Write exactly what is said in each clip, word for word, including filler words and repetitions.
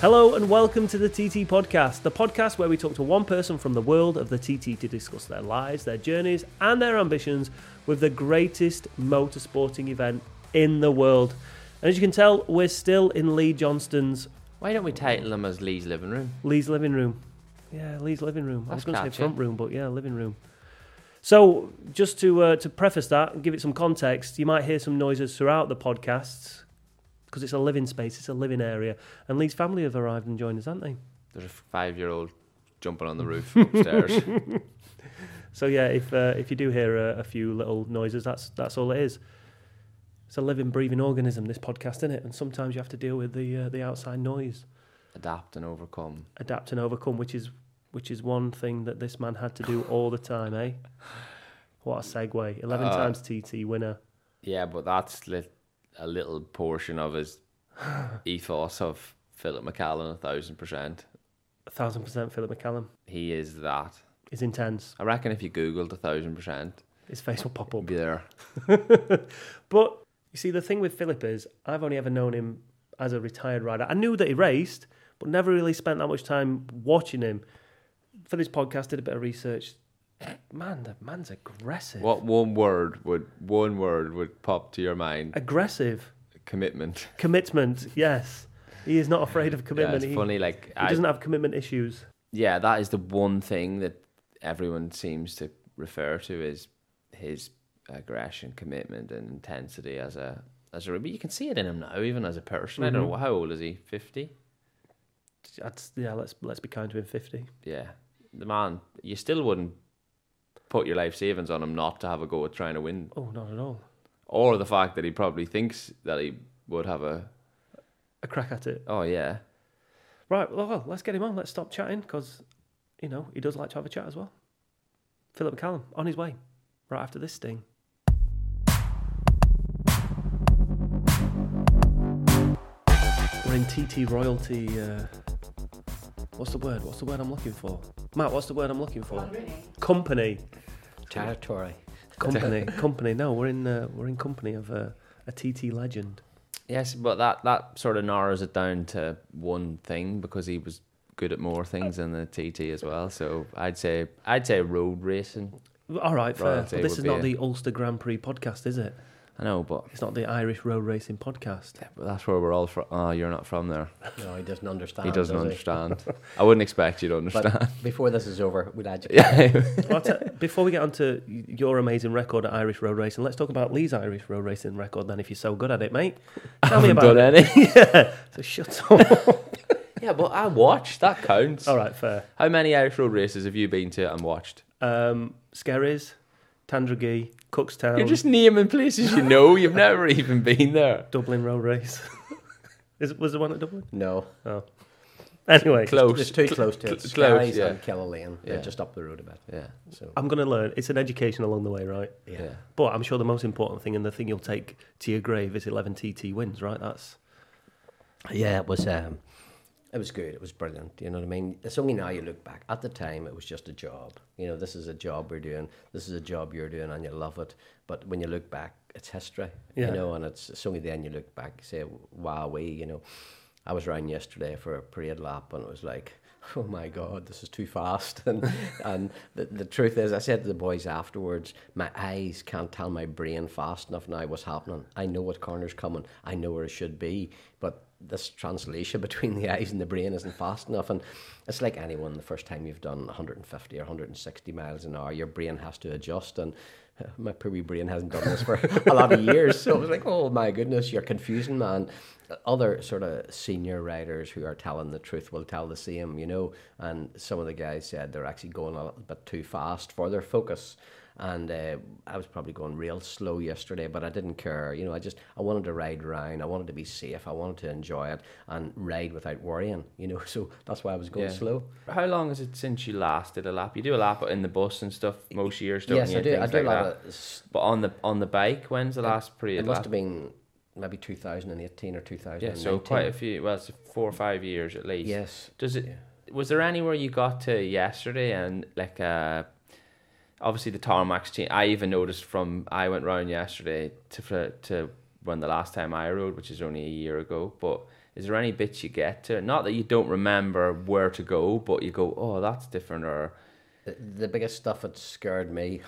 Hello and welcome to the T T podcast, the podcast where we talk to one person from the world of the T T to discuss their lives, their journeys and their ambitions with the greatest motorsporting event in the world. And as you can tell, we're still in Lee Johnston's... Why don't we title them as Lee's living room? Lee's living room. Yeah, Lee's living room. That's I was going to say front room, but yeah, living room. So just to, uh, to preface that and give it some context, you might hear some noises throughout the podcasts. Because it's a living space, it's a living area. And Lee's family have arrived and joined us, haven't they? There's a five-year-old jumping on the roof upstairs. So yeah, if uh, if you do hear a, a few little noises, that's that's all it is. It's a living, breathing organism, this podcast, isn't it? And sometimes you have to deal with the uh, the outside noise. Adapt and overcome. Adapt and overcome, which is which is one thing that this man had to do all the time, eh? What a segue. eleven uh, times T T winner. Yeah, but that's... Lit- a little portion of his ethos of Philip McCallen, a thousand percent. A thousand percent Philip McCallen. He is that. He's intense. I reckon if you Googled a thousand percent... his face will pop up. Be there. But, you see, the thing with Philip is, I've only ever known him as a retired rider. I knew that he raced, but never really spent that much time watching him. For this podcast, did a bit of research. Man, that man's aggressive. What one word would one word would pop to your mind? Aggressive. Commitment. Commitment. Yes, he is not afraid of commitment. Yeah, it's funny, he, like he I, doesn't have commitment issues. Yeah, that is the one thing that everyone seems to refer to is his aggression, commitment, and intensity as a as a. But you can see it in him now, even as a person. Mm-hmm. I don't know, how old is he? Fifty. That's yeah. Let's let's be kind to him. Fifty. Yeah, the man. You still wouldn't put your life savings on him not to have a go at trying to win. Oh, not at all. Or the fact that he probably thinks that he would have a... a crack at it. Oh, yeah. Right, well, well let's get him on. Let's stop chatting because, you know, he does like to have a chat as well. Philip McCallen, on his way, right after this sting. We're in T T royalty... Uh... What's the word? What's the word I'm looking for? Matt, what's the word I'm looking for? Company. Territory. Company. Company. No, we're in uh, we're in company of uh, a T T legend. Yes, but that, that sort of narrows it down to one thing because he was good at more things than the T T as well. So I'd say I'd say road racing. All right, fair. But this is not the Ulster Grand Prix podcast, is it? I know, but... it's not the Irish road racing podcast. Yeah, but that's where we're all from. Oh, you're not from there. No, he doesn't understand. He doesn't does understand. He? I wouldn't expect you to understand. But before this is over, we'll add you. Yeah. Well, t- before we get on to your amazing record at Irish road racing, let's talk about Lee's Irish road racing record then, if you're so good at it, mate. Tell I me about done it. Any. Yeah. So shut up. Yeah, but I watched. That counts. All right, fair. How many Irish road races have you been to and watched? Um, Skerries, Tandragee, Cookstown. You're just naming places you know. You've never even been there. Dublin Road Race. Is it, was the one at Dublin? No. Oh. Anyway. Close. It's, it's too cl- close to it. Cl- close, yeah. And Killalane. Yeah. They're just up the road a bit. Yeah. So I'm going to learn. It's an education along the way, right? Yeah. Yeah. But I'm sure the most important thing and the thing you'll take to your grave is eleven T T wins, right? That's... Yeah, it was... Um, It was good. It was brilliant. You know what I mean? It's only now you look back. At the time, it was just a job. You know, this is a job we're doing. This is a job you're doing, and you love it. But when you look back, it's history. Yeah. You know, and it's, it's only then you look back and say, wow, we, you know. I was around yesterday for a parade lap, and it was like, oh, my God, this is too fast. And and the, the truth is, I said to the boys afterwards, my eyes can't tell my brain fast enough now what's happening. I know what corner's coming. I know where it should be. But this translation between the eyes and the brain isn't fast enough. And it's like anyone, the first time you've done one hundred fifty or one hundred sixty miles an hour, your brain has to adjust. And my poor wee brain hasn't done this for a lot of years. So it was like, oh my goodness, you're confusing, man. Other sort of senior riders who are telling the truth will tell the same, you know. And some of the guys said they're actually going a little bit too fast for their focus. And uh, I was probably going real slow yesterday, but I didn't care. You know, I just, I wanted to ride round. I wanted to be safe. I wanted to enjoy it and ride without worrying, you know. So that's why I was going yeah. slow. How long is it since you last did a lap? You do a lap in the bus and stuff most years, don't yes, you? Yes, I do. I do like a lap. But on the, on the bike, when's the last period? It must lap? have been maybe two thousand eighteen or two thousand nineteen. Yeah, so quite a few, well, it's four or five years at least. Yes. Does it? Yeah. Was there anywhere you got to yesterday and like a... Obviously, the tarmac's changed. I even noticed from... I went round yesterday to to when the last time I rode, which is only a year ago, but is there any bits you get to? Not that you don't remember where to go, but you go, oh, that's different, or... The, the biggest stuff that scared me,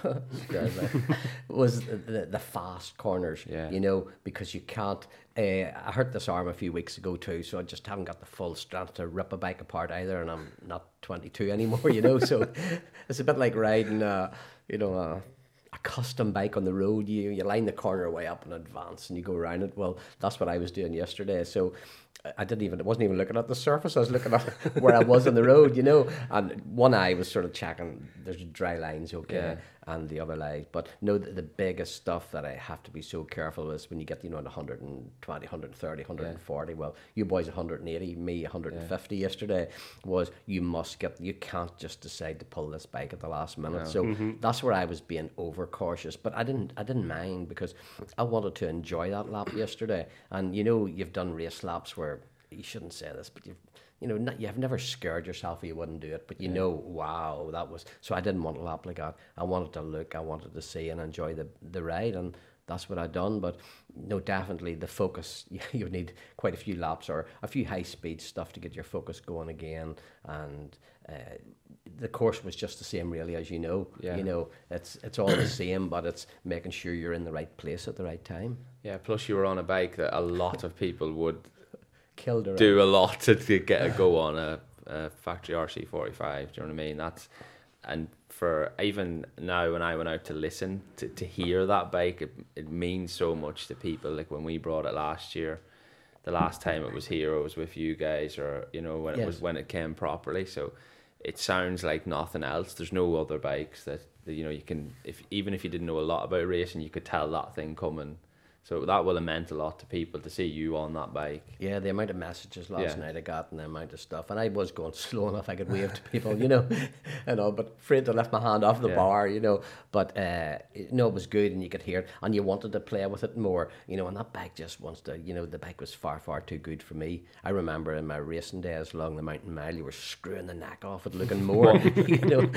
scared me was the, the fast corners, yeah. you know, because you can't... Uh, I hurt this arm a few weeks ago too, so I just haven't got the full strength to rip a bike apart either, and I'm not twenty-two anymore, you know, so it's a bit like riding, uh, you know... Uh, a custom bike on the road. You you line the corner way up in advance and you go around it. Well, that's what I was doing yesterday. So I didn't even, I wasn't even looking at the surface. I was looking at where I was on the road, you know, and one eye was sort of checking, there's dry lines, okay, yeah. and the other lines. But no, the, the biggest stuff that I have to be so careful with is when you get, you know, one twenty, one thirty, one forty, yeah. well, you boys one eighty, me one fifty yeah. yesterday, was you must get, you can't just decide to pull this bike at the last minute. No. So mm-hmm. that's where I was being overcautious, but I didn't, I didn't mind because I wanted to enjoy that lap yesterday. And, you know, you've done race laps where you shouldn't say this, but you've, you know, not, you've never scared yourself or you wouldn't do it, but you yeah. know, wow, that was, so I didn't want to lap like that. I wanted to look, I wanted to see and enjoy the, the ride, and that's what I'd done. But no, definitely the focus, you, you need quite a few laps or a few high speed stuff to get your focus going again. And uh, the course was just the same really, as you know, yeah. you know, it's, it's all the same, but it's making sure you're in the right place at the right time. Yeah, plus you were on a bike that a lot of people would do a lot to, to get a go on a, a factory R C forty-five. Do you know what I mean? That's, and for even now when I went out to listen to, to hear that bike, it, it means so much to people. Like when we brought it last year, the last time it was here, it was with you guys, or you know when yes. it was when it came properly. So it sounds like nothing else. There's no other bikes that, that you know you can, if even if you didn't know a lot about racing, you could tell that thing coming. So that will have meant a lot to people to see you on that bike. Yeah, the amount of messages last yeah. night I got and the amount of stuff. And I was going slow enough I could wave to people, you know, and all, but afraid to lift my hand off the yeah. bar, you know. But uh, no, it was good and you could hear it. And you wanted to play with it more, you know, and that bike just wants to, you know, the bike was far, far too good for me. I remember in my racing days along the Mountain Mile, you were screwing the neck off it looking more, you know.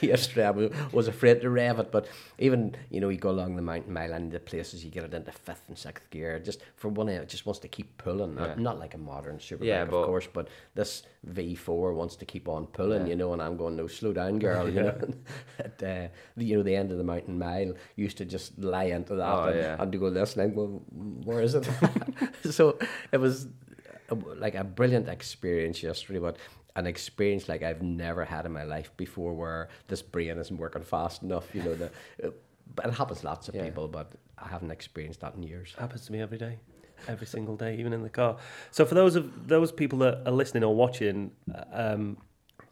Yesterday I was, was afraid to rev it, but even, you know, you go along the Mountain Mile and the places you get it in into fifth and sixth gear, just for one it just wants to keep pulling, yeah. not like a modern superbike yeah, of course, but this V four wants to keep on pulling, yeah. you know, and I'm going, no, slow down girl, you yeah. know, at, uh, you know, the end of the Mountain Mile used to just lie into that oh, and, yeah. and to go this and well, where is it? So it was a, like a brilliant experience yesterday, but an experience like I've never had in my life before, where this brain isn't working fast enough, you know, the it, but it happens to lots of yeah. people, but I haven't experienced that in years. It happens to me every day, every single day, even in the car. So for those of those people that are listening or watching, um,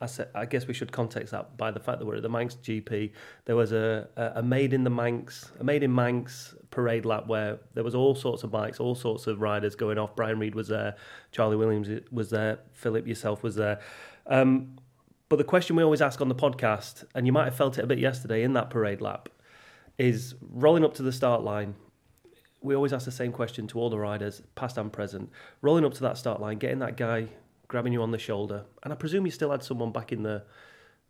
I, said, I guess we should context that by the fact that we're at the Manx G P. There was a, a Made in the Manx, a Made in Manx parade lap where there was all sorts of bikes, all sorts of riders going off. Brian Reid was there, Charlie Williams was there, Philip yourself was there. Um, but the question we always ask on the podcast, and you might have felt it a bit yesterday in that parade lap, is rolling up to the start line. We always ask the same question to all the riders, past and present. Rolling up to that start line, getting that guy grabbing you on the shoulder, and I presume you still had someone back in the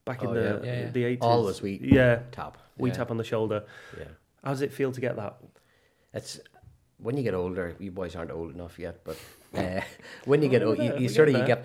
back oh, in the yeah, yeah. the eighties. Always we yeah tap we yeah. tap on the shoulder. Yeah. How does it feel to get that? It's when you get older. You boys aren't old enough yet, but uh, when you get older, you, you sort of you get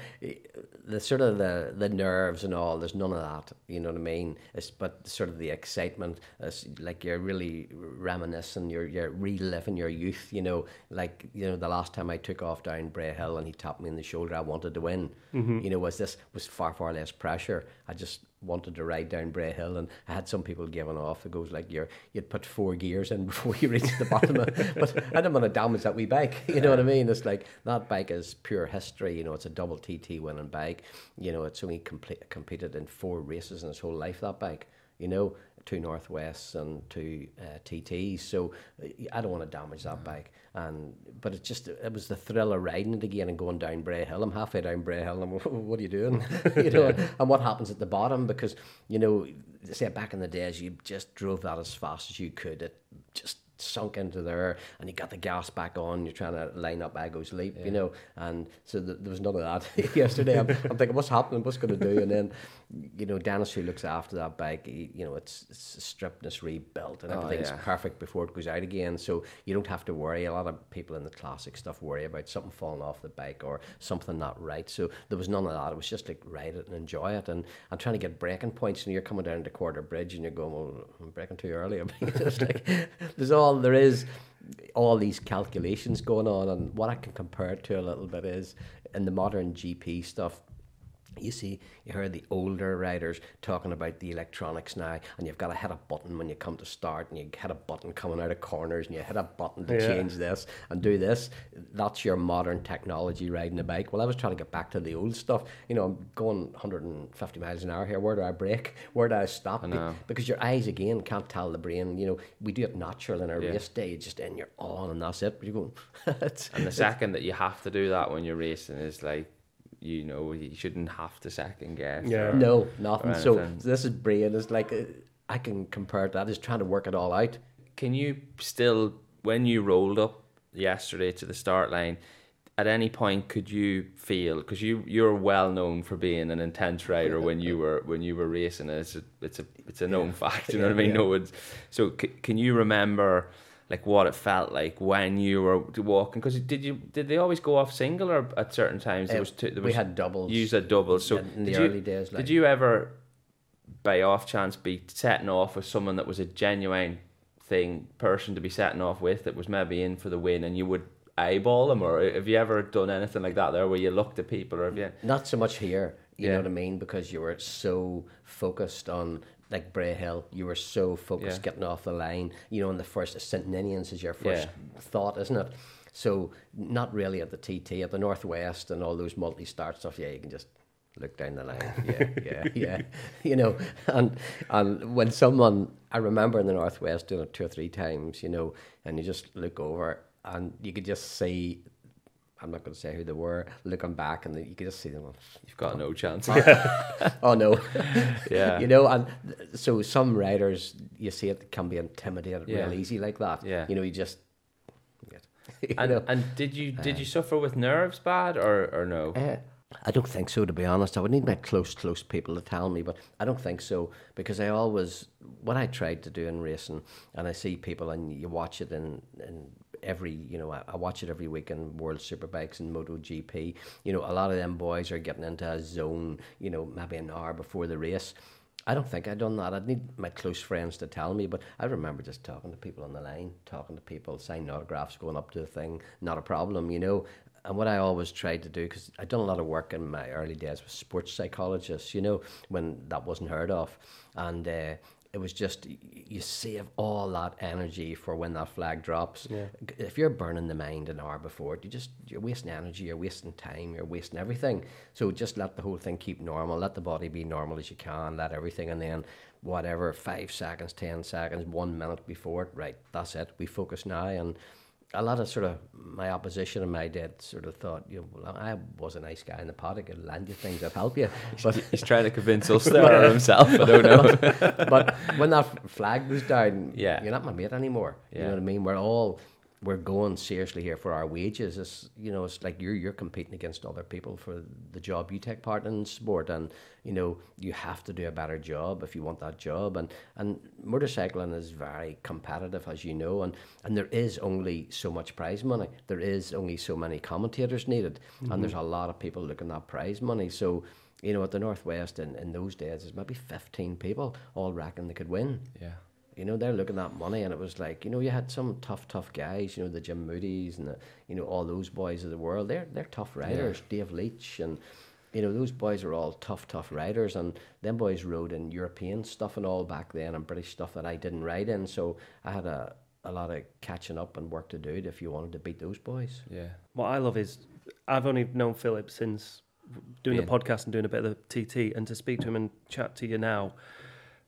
the sort of the, the nerves and all. There's none of that, you know what I mean? It's but sort of the excitement. It's like you're really reminiscing, you're you're reliving your youth, you know. Like you know, the last time I took off down Bray Hill and he tapped me in the shoulder, I wanted to win. Mm-hmm. You know, was this was far far less pressure. I just wanted to ride down Bray Hill, and I had some people giving off. It goes like you're you'd put four gears in before you reached the bottom of, but I didn't want to damage that wee bike, you know yeah. what I mean? It's like that bike is pure history, you know. It's a double T T winning bike, you know. It's only complete, competed in four races in his whole life, that bike, you know, two Northwests and two uh, T Ts. So I don't want to damage that mm. bike. And but it just it was the thrill of riding it again and going down Bray Hill. I'm halfway down Bray Hill and I'm, what are you doing? You know, yeah. and what happens at the bottom? Because you know, say back in the days, you just drove that as fast as you could. It just sunk into there, and you got the gas back on, you're trying to line up Agos Leap, yeah. you know, and so th- there was none of that yesterday. I'm, I'm thinking, what's happening, what's going to do? And then, you know, Dennis, who looks after that bike, he, you know, it's, it's stripped and it's rebuilt, and oh, everything's yeah. perfect before it goes out again, so you don't have to worry. A lot of people in the classic stuff worry about something falling off the bike or something not right, so there was none of that. It was just like, ride it and enjoy it, and I'm trying to get braking points, and you're coming down to Quarter Bridge, and you're going, well, I'm braking too early. I mean, it's like, there's all, there is all these calculations going on, and what I can compare it to a little bit is, in the modern G P stuff, you see, you hear the older riders talking about the electronics now, and you've got to hit a button when you come to start, and you hit a button coming out of corners, and you hit a button to yeah. change this and do this. That's your modern technology riding a bike. Well, I was trying to get back to the old stuff. You know, I'm going one hundred fifty miles an hour here. Where do I brake? Where do I stop? I Be- because your eyes, again, can't tell the brain. You know, we do it natural in our yeah. race day. It's just in, you're on, and that's it. But you're going... And the second that you have to do that when you're racing is like, you know, you shouldn't have to second guess. Yeah. Or, no, nothing. So, so this is brain. It's like, uh, I can compare it to that. It's trying to work it all out. Can you still, when you rolled up yesterday to the start line, at any point could you feel, because you you're well known for being an intense rider when you were when you were racing, and it's a it's a it's a known yeah. fact. You know yeah, what I mean? Yeah. No one's. So c- can you remember? Like what it felt like when you were walking, because did you did they always go off single or at certain times there was, two, there was we had doubles. You used a double, so in the early you, days. Like, did you ever, by off chance, be setting off with someone that was a genuine thing person to be setting off with that was maybe in for the win, and you would eyeball them, or have you ever done anything like that there where you looked at people, or have you? Not so much here, you yeah. know what I mean, because you were so focused on. Like Bray Hill, you were so focused yeah. getting off the line, you know, in the first, Saint Ninians is your first yeah. thought, isn't it? So not really at the T T, at the Northwest and all those multi-start stuff, yeah, you can just look down the line, yeah, yeah, yeah, you know, and, and when someone, I remember in the Northwest doing it two or three times, you know, and you just look over and you could just see, I'm not going to say who they were, looking back, and the, you could just see them. You've got no chance. Yeah. Oh, no. Yeah. You know, and so some riders, you see it, can be intimidated yeah. real easy like that. Yeah. You know, you just... You and, know. and did you did you uh, suffer with nerves bad or, or no? Uh, I don't think so, to be honest. I would need my close, close people to tell me, but I don't think so, because I always... What I tried to do in racing, and I see people, and you watch it in... in every, you know, I, I watch it every week in World Superbikes and MotoGP. You know, a lot of them boys are getting into a zone, you know, maybe an hour before the race. I don't think I'd done that. I'd need my close friends to tell me, but I remember just talking to people on the line, talking to people, signing autographs, going up to the thing, not a problem, you know. And what I always tried to do, because I'd done a lot of work in my early days with sports psychologists, you know, when that wasn't heard of. And, uh, it was just, you save all that energy for when that flag drops. Yeah. If you're burning the mind an hour before it, you just, you're wasting energy, you're wasting time, you're wasting everything. So just let the whole thing keep normal, let the body be normal as you can, let everything, and then whatever, five seconds, ten seconds, one minute before it, right, that's it, we focus now. And a lot of sort of my opposition and my dad sort of thought, you know, well, I was a nice guy in the paddock, I'll land you things, I'll help you. But he's trying to convince us there himself, I don't know. But, but when that flag goes down, yeah. you're not my mate anymore. Yeah. You know what I mean? We're all, we're going seriously here for our wages. It's, you know, it's like you're, you're competing against other people for the job you take part in sport. And, you know, you have to do a better job if you want that job. And, and motorcycling is very competitive, as you know, and, and there is only so much prize money. There is only so many commentators needed. Mm-hmm. And there's a lot of people looking at prize money. So, you know, at the Northwest in, in those days, there's maybe fifteen people all reckon they could win. Yeah. You know, they're looking at money, and it was like, you know, you had some tough, tough guys, you know, the Jim Moody's and, the, you know, all those boys of the world. They're they're tough riders, yeah. Dave Leach, and, you know, those boys are all tough, tough riders. And them boys rode in European stuff and all back then, and British stuff that I didn't ride in. So I had a, a lot of catching up and work to do if you wanted to beat those boys. Yeah. What I love is I've only known Philip since doing yeah. the podcast and doing a bit of the T T, and to speak to him and chat to you now,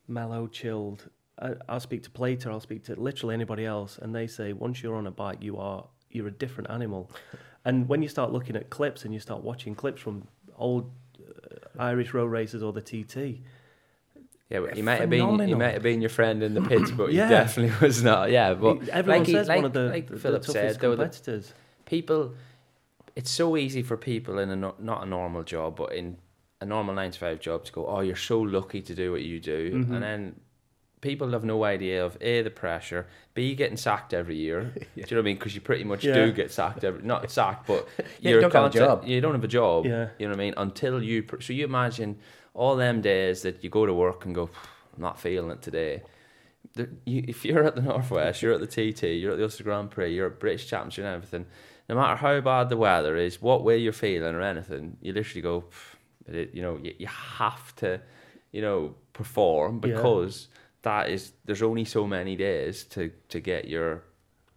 mellow, chilled. I'll speak to Plater, I'll speak to literally anybody else, and they say once you're on a bike, you are you're a different animal. And when you start looking at clips and you start watching clips from old uh, Irish road races or the T T, Yeah, well, he might have been he might have been your friend in the pits, but yeah. he definitely was not. Yeah, but he, everyone like, says he, like, one of the, like the, Philip the said, though, the people. It's so easy for people in a no, not a normal job, but in a normal nine to five job to go, oh, you're so lucky to do what you do, mm-hmm. and then people have no idea of A, the pressure, B, getting sacked every year. Yeah. Do you know what I mean? Because you pretty much yeah. do get sacked every not sacked, but yeah, you're you don't constant, have a job. You don't have a job. Yeah. You know what I mean? Until you pr- so you imagine. All them days that you go to work and go, I'm not feeling it today. The, you, if you're at the Northwest, you're at the T T, you're at the Ulster Grand Prix, you're at British Championship and everything, no matter how bad the weather is, what way you're feeling or anything, you literally go, you know, you, you have to, you know, perform because yeah. that is, there's only so many days to, to get your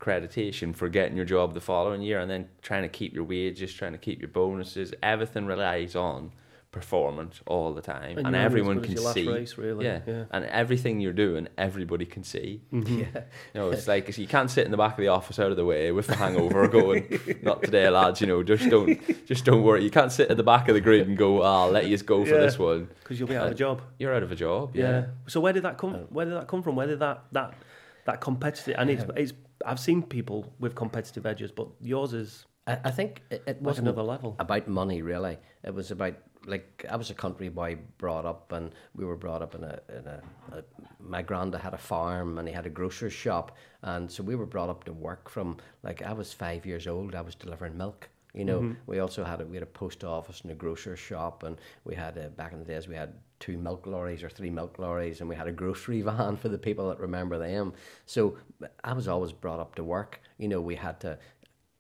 accreditation for getting your job the following year, and then trying to keep your wages, trying to keep your bonuses, everything relies on performance all the time, and, and everyone can see race, really. yeah. yeah and everything you're doing everybody can see. mm-hmm. yeah you know, it's like you can't sit in the back of the office out of the way with the hangover going, not today lads, you know, just don't just don't worry. You can't sit at the back of the grid and go, oh, I'll let you go yeah. for this one, because you'll be out and of a job. You're out of a job. yeah. yeah so where did that come where did that come from where did that that that competitive and it's, it's I've seen people with competitive edges, but yours is I, I think it, it was another level about money, really. It was about, like, I was a country boy brought up, and we were brought up in a, in a, a my granda had a farm and he had a grocer's shop, and so we were brought up to work from, like, I was five years old, I was delivering milk, you know. Mm-hmm. We also had, a, we had a post office and a grocer's shop, and we had, a, back in the days, we had two milk lorries or three milk lorries, and we had a grocery van for the people that remember them. So I was always brought up to work, you know. We had to,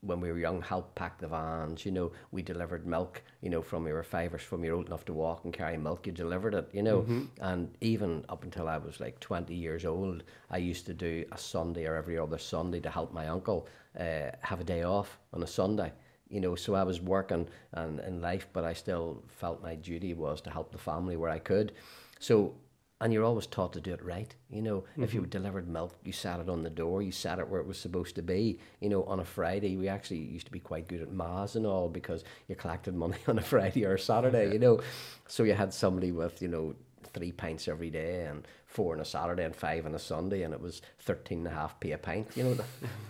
when we were young, help pack the vans, you know. We delivered milk, you know, from we were fivers, from you're old enough to walk and carry milk, you delivered it, you know. Mm-hmm. And even up until I was like twenty years old, I used to do a Sunday or every other Sunday to help my uncle uh, have a day off on a Sunday, you know. So I was working and in life, but I still felt my duty was to help the family where I could. So, and you're always taught to do it right, you know. Mm-hmm. If you delivered milk, you sat it on the door, you sat it where it was supposed to be, you know. On a Friday, we actually used to be quite good at maths and all, because you collected money on a Friday or a Saturday, yeah. you know. So you had somebody with, you know, three pints every day, and four on a Saturday, and five on a Sunday, and it was thirteen and a half p a pint, you know.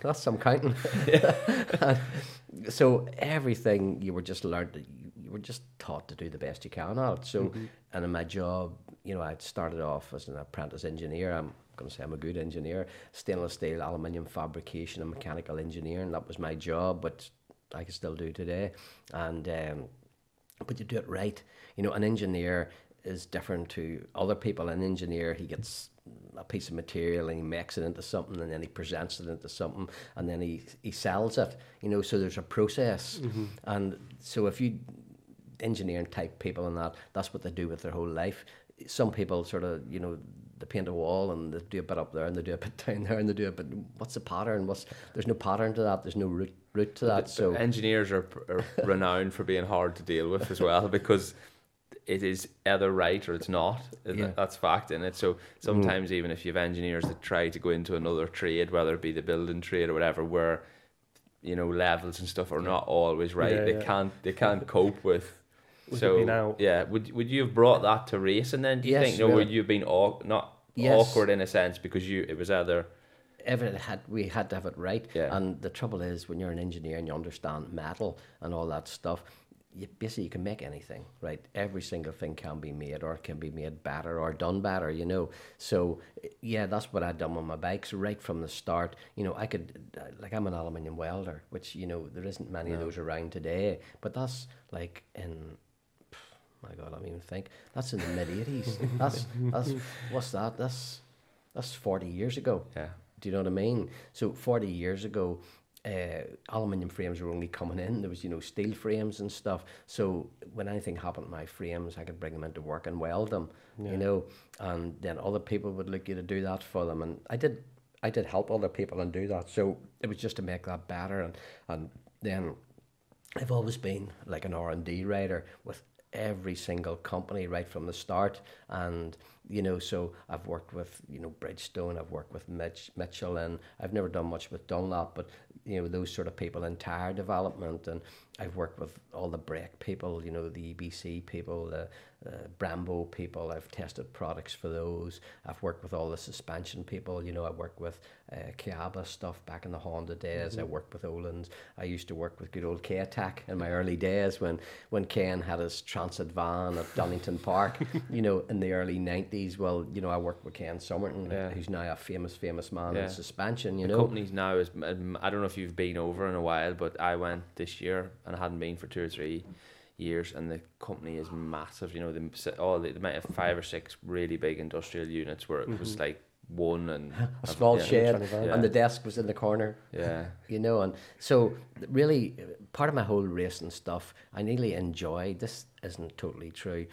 That's some counting. So everything, you were just learned to, you were just taught to do the best you can at it. So, mm-hmm. and in my job, you know, I started off as an apprentice engineer. I'm going to say I'm a good engineer, stainless steel, aluminium fabrication and mechanical engineering. That was my job, but I can still do today. And, um, but you do it right. You know, an engineer is different to other people. An engineer, he gets a piece of material and he makes it into something, and then he presents it into something, and then he, he sells it, you know. So there's a process. Mm-hmm. And so if you engineering type people and that, that's what they do with their whole life. Some people sort of, you know, they paint a wall and they do a bit up there and they do a bit down there and they do a bit, what's the pattern? What's, there's no pattern to that. There's no route, route to that. But so engineers are, are renowned for being hard to deal with as well, because it is either right or it's not. Yeah. That's fact in it. So sometimes mm. even if you have engineers that try to go into another trade, whether it be the building trade or whatever, where, you know, levels and stuff are not always right. Yeah, they yeah. can't, they can't cope with. Would so yeah, would would you have brought that to race? And then do you yes, think no, really. would you have been au- not yes. awkward in a sense, because you it was either everything had we had to have it right. Yeah. And the trouble is, when you're an engineer and you understand metal and all that stuff, you basically you can make anything right. Every single thing can be made, or can be made better, or done better. You know, so yeah, that's what I'd done with my bikes right from the start. You know, I could like I'm an aluminium welder, which you know there isn't many no. of those around today. But that's like in. My God, I don't even think. That's in the mid eighties. That's that's what's that? That's that's forty years ago. Yeah. Do you know what I mean? So forty years ago, uh, aluminium frames were only coming in. There was, you know, steel frames and stuff. So when anything happened to my frames, I could bring them into work and weld them. Yeah. You know, and then other people would look you to do that for them. And I did, I did help other people and do that. So it was just to make that better. And and then I've always been like an R and D writer with every single company right from the start, and you know, so I've worked with, you know, Bridgestone, I've worked with Mitch, Mitchell, and I've never done much with Dunlop, but, you know, those sort of people in tire development, and I've worked with all the brake people, you know, the E B C people, the uh, Brembo people. I've tested products for those. I've worked with all the suspension people, you know, I worked with uh, Kiaba stuff back in the Honda days, mm-hmm. I worked with Ohlins, I used to work with good old K-Attack in my early days when, when Ken had his transit van at Donington Park, you know, in the early nineties, well, you know, I worked with Ken Somerton, yeah. who's now a famous, famous man yeah. in suspension, you the know. The company's now is, um, I don't know if you've been over in a while, but I went this year, and I hadn't been for two or three years, and the company is massive, you know, the, all the, the amount of five or six really big industrial units where it mm-hmm. was like one and a small yeah, shed yeah. and the desk was in the corner, yeah you know. And so really part of my whole racing stuff, I nearly enjoyed, this isn't totally true,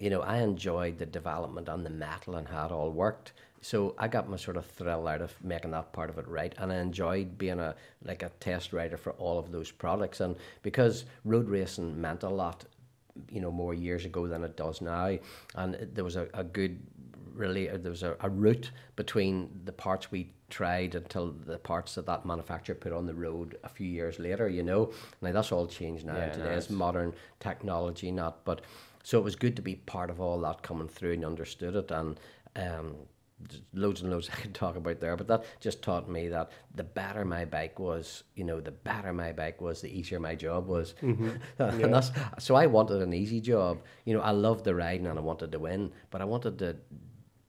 you know, I enjoyed the development on the metal and how it all worked. So I got my sort of thrill out of making that part of it right, and I enjoyed being a like a test rider for all of those products. And because road racing meant a lot, you know, more years ago than it does now, and it, there was a, a good really uh, there was a, a route between the parts we tried until the parts that that manufacturer put on the road a few years later, you know. Now that's all changed now. Yeah, today's no, modern technology, not but so it was good to be part of all that coming through and understood it. And um loads and loads I could talk about there, but that just taught me that the better my bike was, you know, the better my bike was, the easier my job was. Mm-hmm. and yeah. that's, so I wanted an easy job. You know, I loved the riding and I wanted to win, but I wanted to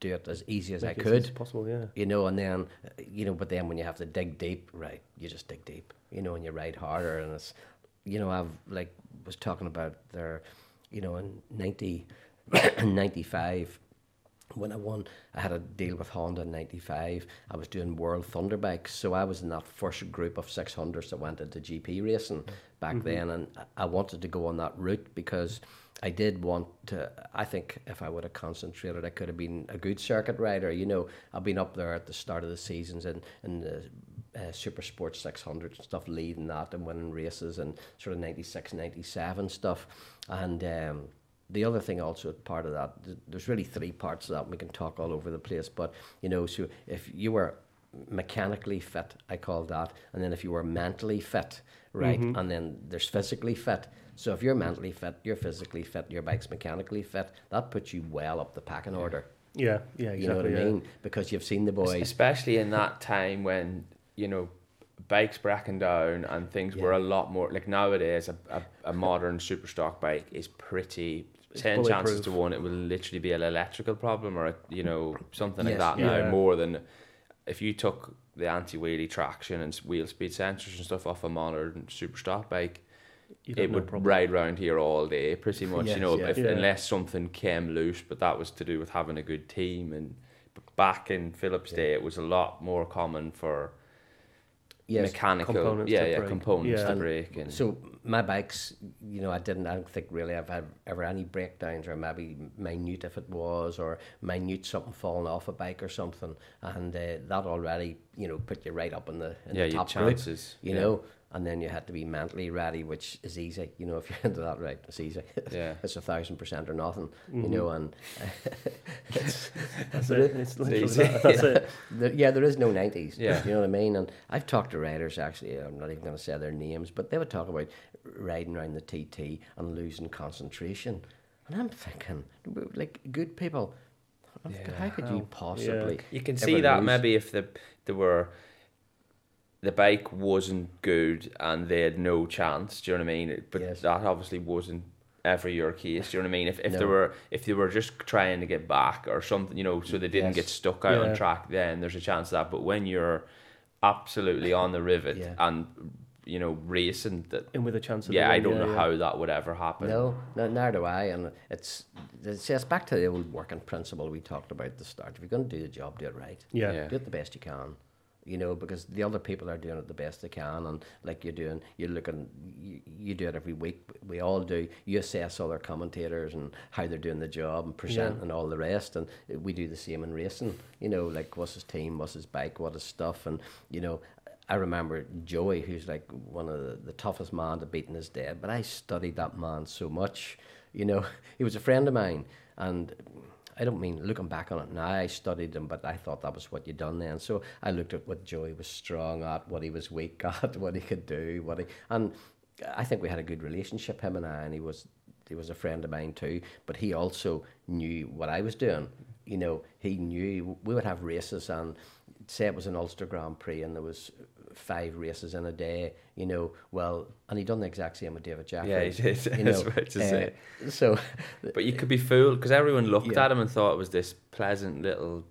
do it as easy as Make I it could. As possible, yeah. You know, and then, you know, but then when you have to dig deep, right, you just dig deep, you know, and you ride harder. And it's, you know, I've like was talking about there, you know, in ninety, ninety-five, when I won, I had a deal with Honda in ninety-five. I was doing World Thunderbikes, so I was in that first group of six hundreds that went into G P racing back mm-hmm. then, and I wanted to go on that route because I did want to. I think if I would have concentrated, I could have been a good circuit rider. You know, I've been up there at the start of the seasons and in, in the Uh, Super Sport six hundred stuff, leading that and winning races, and sort of ninety-six, ninety-seven stuff, and. Um, The other thing also, part of that, th- there's really three parts of that, and we can talk all over the place, but, you know, so if you were mechanically fit, I call that, and then if you were mentally fit, right, mm-hmm. and then there's physically fit. So if you're mentally fit, you're physically fit, your bike's mechanically fit, that puts you well up the packing order. Yeah, yeah, exactly. You know what yeah. I mean? Because you've seen the boys. Especially in that time when, you know, bikes breaking down and things yeah. were a lot more, like nowadays, a, a, a modern super stock bike is pretty... ten chances to one, it will literally be an electrical problem or, a, you know, something yes, like that yeah. now, more than if you took the anti-wheelie traction and wheel speed sensors and stuff off a modern super stock bike, it would problem. ride round here all day, pretty much, yes, you know, yeah, if, yeah. unless something came loose, but that was to do with having a good team. And back in Philip's yeah. day, it was a lot more common for... Yes, mechanical components yeah, yeah, components yeah. to break. And so my bikes, you know, I didn't, I don't think really I've had ever any breakdowns, or maybe minute if it was, or minute something falling off a bike or something, and uh, that already, you know, put you right up in the, in yeah, the top chances, group, you yeah. know. And then you had to be mentally ready, which is easy, you know, if you're into that, right, it's easy. Yeah. It's a thousand percent or nothing, mm-hmm. you know, and it's, that's it. it. It's literally easy. That. That's it. There, yeah, there is no nineties, yeah. you know what I mean? And I've talked to riders, actually, I'm not even going to say their names, but they would talk about riding around the T T and losing concentration. And I'm thinking, like, good people, yeah. how could you possibly... Yeah. You can see that lose? Maybe if the, there were... the bike wasn't good and they had no chance, do you know what I mean? But yes. that obviously wasn't ever your case, do you know what I mean? If if no. they were if they were just trying to get back or something, you know, so they didn't yes. get stuck out yeah. on track, then there's a chance of that. But when you're absolutely on the rivet yeah. and, you know, racing that, and with a chance of yeah win, I don't yeah, know yeah. how that would ever happen. No, no, neither do I. And it's it's just back to the old working principle we talked about at the start. If you're going to do the job, do it right. Yeah. yeah. Do it the best you can. You know, because the other people are doing it the best they can, and like you're doing, you're looking, you, you do it every week, we all do, you assess other commentators and how they're doing the job and present yeah. and all the rest, and we do the same in racing, you know, like what's his team, what's his bike, what is stuff, and you know, I remember Joey, who's like one of the, the toughest man to beat in his day, but I studied that man so much, you know, he was a friend of mine, and I don't mean looking back on it now, I studied them, but I thought that was what you'd done then. So I looked at what Joey was strong at, what he was weak at, what he could do, what he, and I think we had a good relationship, him and I, and he was he was a friend of mine too, but he also knew what I was doing. You know, he knew we would have races, and say it was an Ulster Grand Prix and there was five races in a day, you know, well, and he done the exact same with David Jefferson. Yeah, he did, you know, that's right to uh, say. So, but you could be fooled, because everyone looked yeah. at him and thought it was this pleasant little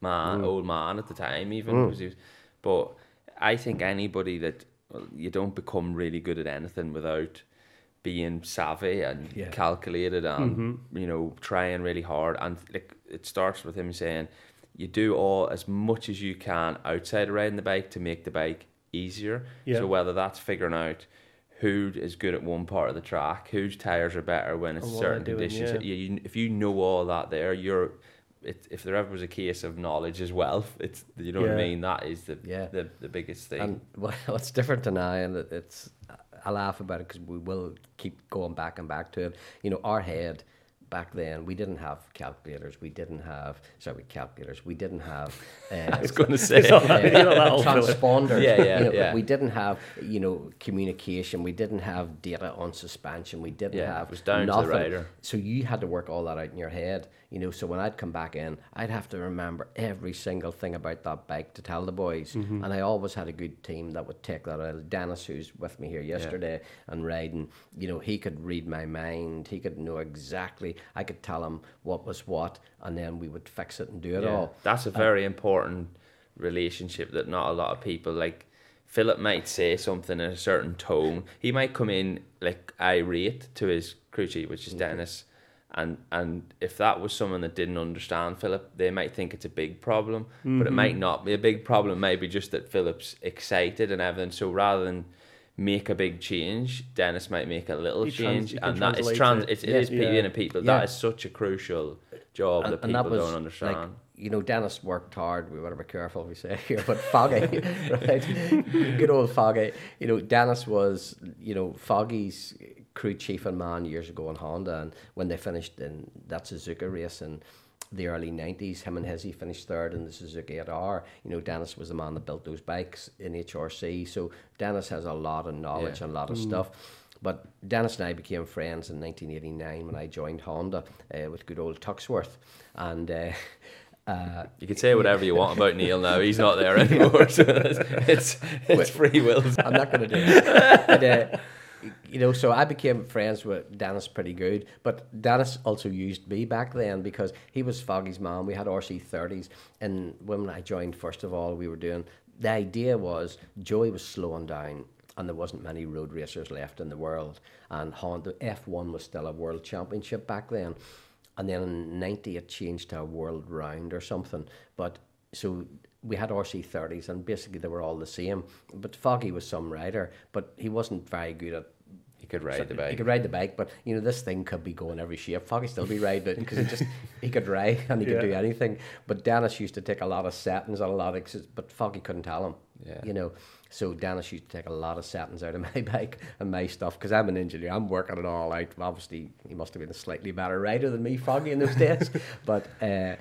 man, mm. old man at the time even. Mm. Because he was, but I think anybody that, well, you don't become really good at anything without being savvy and yeah. calculated and, mm-hmm. you know, trying really hard. And like, it starts with him saying, you do all as much as you can outside of riding the bike to make the bike easier. Yeah. So whether that's figuring out who is good at one part of the track, whose tires are better when it's certain doing, conditions. Yeah. You, you, if you know all that there, you're. It, if there ever was a case of knowledge as well, it's, you know yeah. what I mean. That is the yeah. the, the biggest thing. And well, it's different than I, and it, it's. I laugh about it because we will keep going back and back to it. You know, our head. Back then, we didn't have calculators. We didn't have sorry, calculators. We didn't have. Uh, I was going to say uh, uh, transponders. Yeah, yeah, you know, yeah. We didn't have, you know, communication. We didn't have data on suspension. We didn't yeah, have. It was down nothing. To the rider. So you had to work all that out in your head. You know, so when I'd come back in, I'd have to remember every single thing about that bike to tell the boys. Mm-hmm. And I always had a good team that would take that out. Dennis, who's with me here yesterday yeah. and riding, you know, he could read my mind. He could know exactly. I could tell him what was what, and then we would fix it and do it yeah. all. That's a very uh, important relationship that not a lot of people, like Philip might say something in a certain tone. He might come in like irate to his crew chief, which is mm-hmm. Dennis. And and if that was someone that didn't understand Philip, they might think it's a big problem, mm-hmm. but it might not be a big problem. Maybe just that Philip's excited and everything. So rather than make a big change, Dennis might make a little he change, trans- and that is trans. It, it yeah, is yeah. in people. Yeah. That is such a crucial job and, that people that was, don't understand. Like, you know, Dennis worked hard. We want to be careful we say here, but Foggy, right? Good old Foggy. You know, Dennis was, you know, Foggy's crew chief and man years ago in Honda, and when they finished in that Suzuka race in the early nineties, him and Hizzy finished third in the Suzuki at R. You know, Dennis was the man that built those bikes in H R C, so Dennis has a lot of knowledge yeah. and a lot of mm. stuff. But Dennis and I became friends in nineteen eighty-nine when I joined Honda uh, with good old Tuxworth, and uh, Uh, you can say whatever you want about Neil now. He's not there anymore. So it's, it's free will. I'm not going to do it. But, uh, you know, so I became friends with Dennis pretty good. But Dennis also used me back then because he was Foggy's man. We had R C thirties. And when I joined, first of all, we were doing... The idea was Joey was slowing down and there wasn't many road racers left in the world. And Honda F one was still a world championship back then. And then in ninety it changed to a world round or something. But so we had R C thirties and basically they were all the same. But Foggy was some rider, but he wasn't very good at... He could ride so, the bike. He could ride the bike, but you know, this thing could be going every shape. Foggy still be riding it because he just he could ride and he yeah. could do anything. But Dennis used to take a lot of settings and a lot of... But Foggy couldn't tell him, yeah. you know. So Dennis used to take a lot of settings out of my bike and my stuff because I'm an engineer. I'm working it all out. Obviously, he must have been a slightly better rider than me, Foggy, in those days. But uh,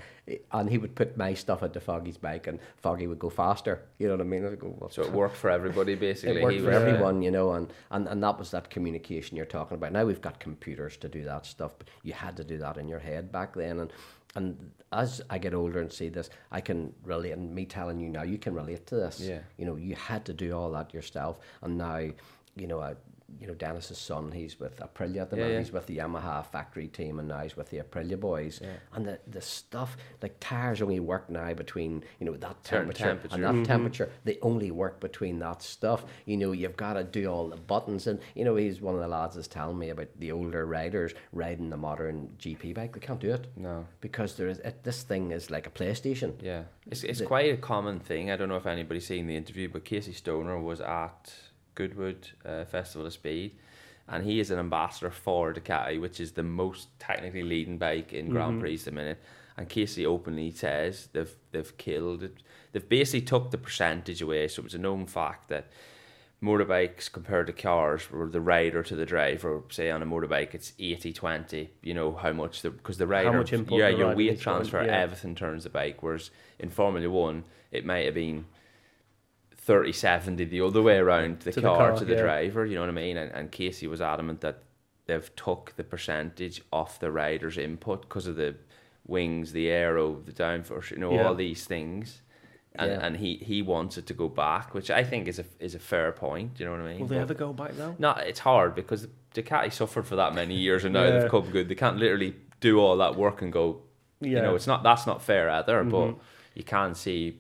and he would put my stuff into Foggy's bike, and Foggy would go faster. You know what I mean? I'd go, well, so it worked for everybody, basically. It worked he for was, everyone, you know. And, and and that was that communication you're talking about. Now we've got computers to do that stuff, but you had to do that in your head back then. And and as I get older and see this, I can relate, and me telling you now, you can relate to this. Yeah. You know, you had to do all that yourself. And now, you know, I, you know, Dennis's son, he's with Aprilia at the yeah, moment, yeah. he's with the Yamaha factory team, and now he's with the Aprilia boys. Yeah. And the, the stuff, like tires only work now between, you know, that temperature, temperature. and that mm-hmm. temperature. They only work between that stuff. You know, you've got to do all the buttons. And, you know, he's one of the lads that's telling me about the older riders riding the modern G P bike. They can't do it. No. Because there is it, this thing is like a PlayStation. Yeah. It's, it's the, quite a common thing. I don't know if anybody's seen the interview, but Casey Stoner was at... Goodwood uh, Festival of Speed, and he is an ambassador for Ducati, which is the most technically leading bike in mm-hmm. Grand Prix at the minute. And Casey openly says they've they've killed it. They've basically took the percentage away, so it's a known fact that motorbikes compared to cars, or the rider to the driver, say on a motorbike it's eighty twenty, you know, how much the, because the rider, how much input yeah, your weight transfer, yeah. everything turns the bike, whereas in Formula One it might have been thirty seventy the other way around, the, to car, the car to the yeah. driver, you know what I mean? And, and Casey was adamant that they've took the percentage off the rider's input because of the wings, the aero, the downforce, you know, yeah. all these things. And, yeah. and he, he wants it to go back, which I think is a is a fair point. You know what I mean? Will they but ever go back though? No, it's hard because Ducati suffered for that many years, and now yeah. they've come good. They can't literally do all that work and go. Yeah. You know, it's not that's not fair either. Mm-hmm. But you can see,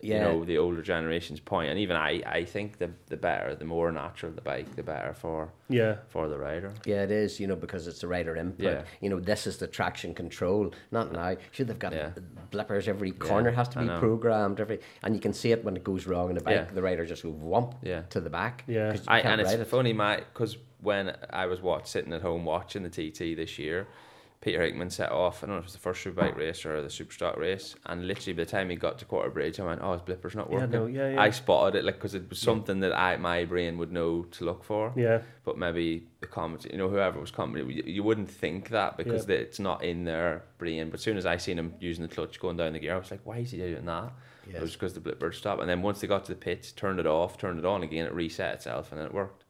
yeah. you know, the older generation's point, and even I, I think the the better, the more natural the bike, the better for yeah for the rider. Yeah, it is. You know, because it's the rider input. Yeah. You know, this is the traction control. Not now. Should they've got. Yeah. Blippers, every corner yeah, has to be programmed, every, and you can see it when it goes wrong in the bike. Yeah. The rider just goes whomp yeah. to the back. Yeah, I, and it's it. funny, Matt, because when I was watch, sitting at home watching the T T this year, Peter Hickman set off, I don't know if it was the first Superbike race or the Superstock race, and literally by the time he got to Quarter Bridge, I went, oh, his blipper's not working. Yeah, no, yeah, yeah. I spotted it, like, because it was something yeah. that I my brain would know to look for. Yeah. But maybe the comments, you know, whoever was commenting, you, you wouldn't think that because yeah. it's not in their brain. But as soon as I seen him using the clutch going down the gear, I was like, why is he doing that? Yes. It was because the blipper stopped. And then once they got to the pits, turned it off, turned it on again, it reset itself, and then it worked.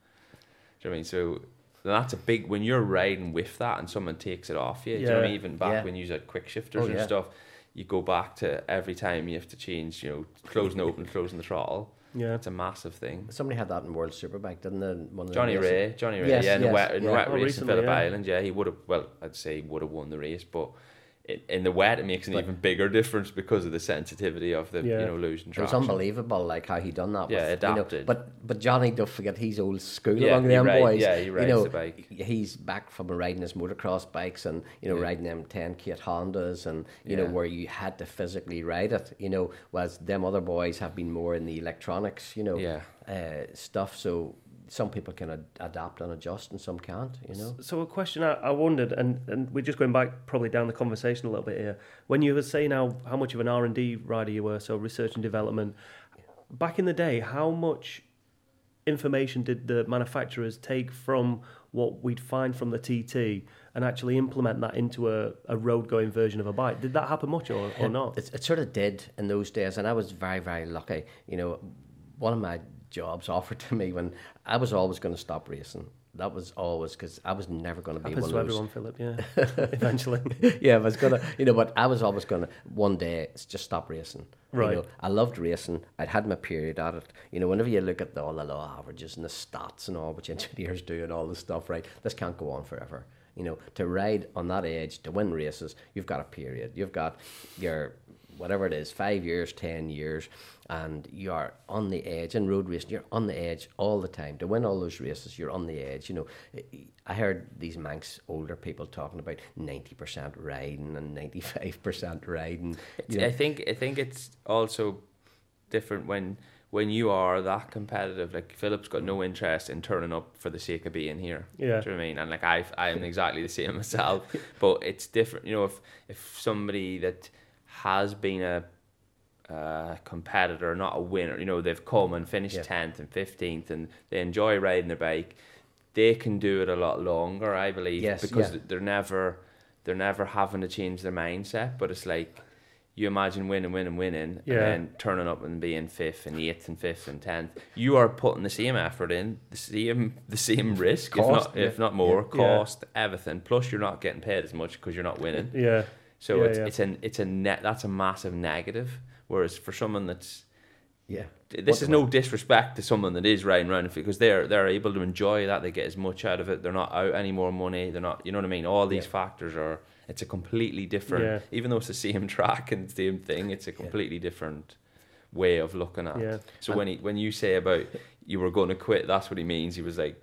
Do you know what I mean? So... that's a big, when you're riding with that and someone takes it off you, yeah. do you know what I mean? Even back yeah. when you used quick shifters oh, and yeah. stuff, you go back to every time you have to change, you know, closing open, closing the throttle. Yeah, it's a massive thing. Somebody had that in World Superbike, didn't they? One of Johnny Ray, Johnny Ray, yes, yeah, in yes, the wet, in yeah. wet oh, race recently, in Phillip yeah. Island, yeah, he would have, well, I'd say he would have won the race, but it, in the wet it makes an but, even bigger difference because of the sensitivity of the, yeah. you know, losing traction. It's unbelievable, like, how he done that. Yeah, with, adapted. You know, but but Johnny, don't forget, he's old school yeah, among them ride, boys. Yeah, he rides you know, the bike. He's back from riding his motocross bikes and, you know, yeah. riding them ten-kit Hondas and, you yeah. know, where you had to physically ride it, you know, whereas them other boys have been more in the electronics, you know, yeah. uh, stuff, so... some people can ad- adapt and adjust and some can't, you know. So a question I, I wondered, and, and we're just going back probably down the conversation a little bit here. When you were saying how, how much of an R and D rider you were, so research and development, back in the day, how much information did the manufacturers take from what we'd find from the T T and actually implement that into a, a road-going version of a bike? Did that happen much or, or not? It, it sort of did in those days, and I was very, very lucky. You know, one of my jobs offered to me when I was always going to stop racing. That was always, because I was never going to be one of those. Happens to everyone, Philip, yeah. Eventually. Yeah, I was going to, you know, but I was always going to, one day, just stop racing. Right. You know, I loved racing. I'd had my period at it. You know, whenever you look at the, all the law averages and the stats and all, which engineers do and all this stuff, right, this can't go on forever. You know, to ride on that edge, to win races, you've got a period. You've got your... whatever it is, five years, ten years, and you are on the edge. In road racing, you're on the edge all the time. To win all those races, you're on the edge. You know, I heard these Manx older people talking about ninety percent riding and ninety-five percent riding. You know. I think I think it's also different when when you are that competitive. Like, Philip's got no interest in turning up for the sake of being here. Yeah. Do you know what I mean? And, like, I I am exactly the same myself, but it's different. You know, if if somebody that... has been a uh, competitor, not a winner. You know, they've come and finished yeah. tenth and fifteenth, and they enjoy riding their bike. They can do it a lot longer, I believe, yes, because yeah. they're never, they're never having to change their mindset. But it's like, you imagine winning, winning, winning, yeah. and then turning up and being fifth and eighth and fifth and tenth. You are putting the same effort in, the same, the same risk, cost, if not, yeah. if not more, yeah. cost, everything. Plus, you're not getting paid as much because you're not winning. Yeah. So yeah, it's, yeah. it's an it's a net that's a massive negative. Whereas for someone that's yeah, this What's is no way? disrespect to someone that is riding around, because they're they're able to enjoy that. They get as much out of it. They're not out any more money. They're not, you know what I mean. All these yeah. factors are. It's a completely different. Yeah. Even though it's the same track and same thing, it's a completely yeah. different way of looking at. Yeah. So and when he, when you say about you were going to quit, that's what he means. He was like.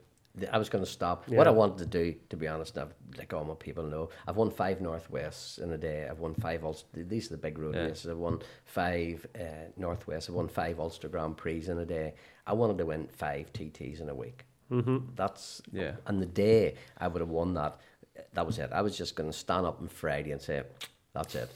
I was going to stop. Yeah. What I wanted to do, to be honest, I've, like all my people know, I've won five Northwests in a day. I've won five Ulster. These are the big road yeah. races. I've won five uh, Northwests. I've won five Ulster Grand Prix in a day. I wanted to win five T Ts in a week. Mm-hmm. That's yeah. And the day I would have won that, that was it. I was just going to stand up on Friday and say, "That's it.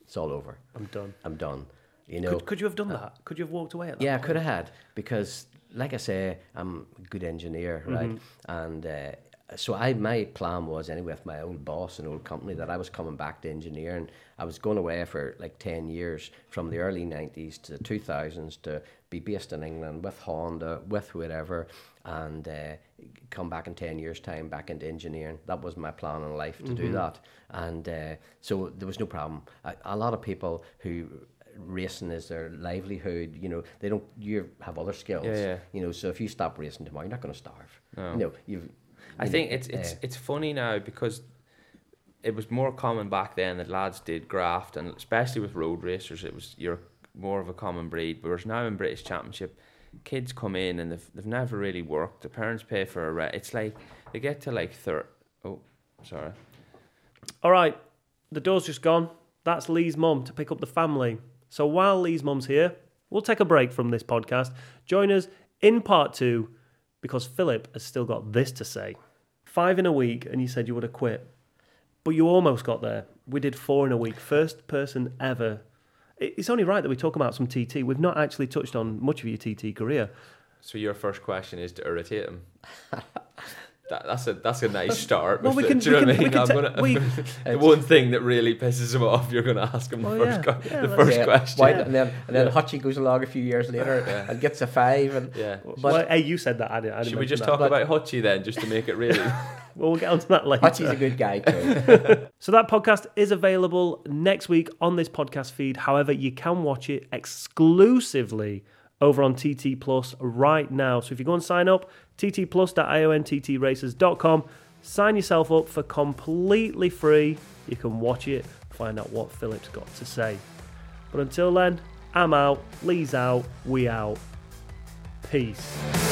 It's all over. I'm done. I'm done." You know? Could, could you have done uh, that? Could you have walked away at that? Yeah, point? I could have had because. like I say, I'm a good engineer, right? Mm-hmm. And uh, so I my plan was, anyway, with my old boss and old company, that I was coming back to engineering. I was going away for like ten years, from the early nineties to the two thousands, to be based in England with Honda, with whoever, and uh, come back in ten years' time back into engineering. That was my plan in life, to mm-hmm. do that. And uh, so there was no problem. A, a lot of people who... racing is their livelihood, you know, they don't, you have other skills, yeah, yeah. you know, so if you stop racing tomorrow, you're not going to starve. No. You know, you've, you I know, think it's it's uh, it's funny now, because it was more common back then that lads did graft, and especially with road racers, it was, you're more of a common breed, whereas now in British Championship, kids come in and they've, they've never really worked, the parents pay for a re- it's like, they get to like third. Oh, sorry. All right, the door's just gone. That's Lee's mum to pick up the family. So while Lee's mum's here, we'll take a break from this podcast. Join us in part two, because Philip has still got this to say. Five in a week, and you said you would have quit. But you almost got there. We did four in a week. First person ever. It's only right that we talk about some T T. We've not actually touched on much of your T T career. So your first question is to irritate him. That, that's a that's a nice start. Well, we can, do you we know can, what I mean? I'm ta- gonna, we, the one thing that really pisses him off, you're going to ask him the oh, first, yeah. Go- yeah, the first yeah. question. Why, yeah. And then, and then yeah. Hutchie goes along a few years later yeah. and gets a five. And yeah. But well, hey, you said that. I didn't. I didn't should we just that. talk but, about Hutchie then, just to make it really? Well, we'll get onto that later. Hutchie's a good guy too. So that podcast is available next week on this podcast feed. However, you can watch it exclusively over on T T Plus right now. So if you go and sign up, t t plus dot io n t t racers dot com, sign yourself up for completely free. You can watch it, find out what Philip's got to say. But until then, I'm out, Lee's out, we out. Peace.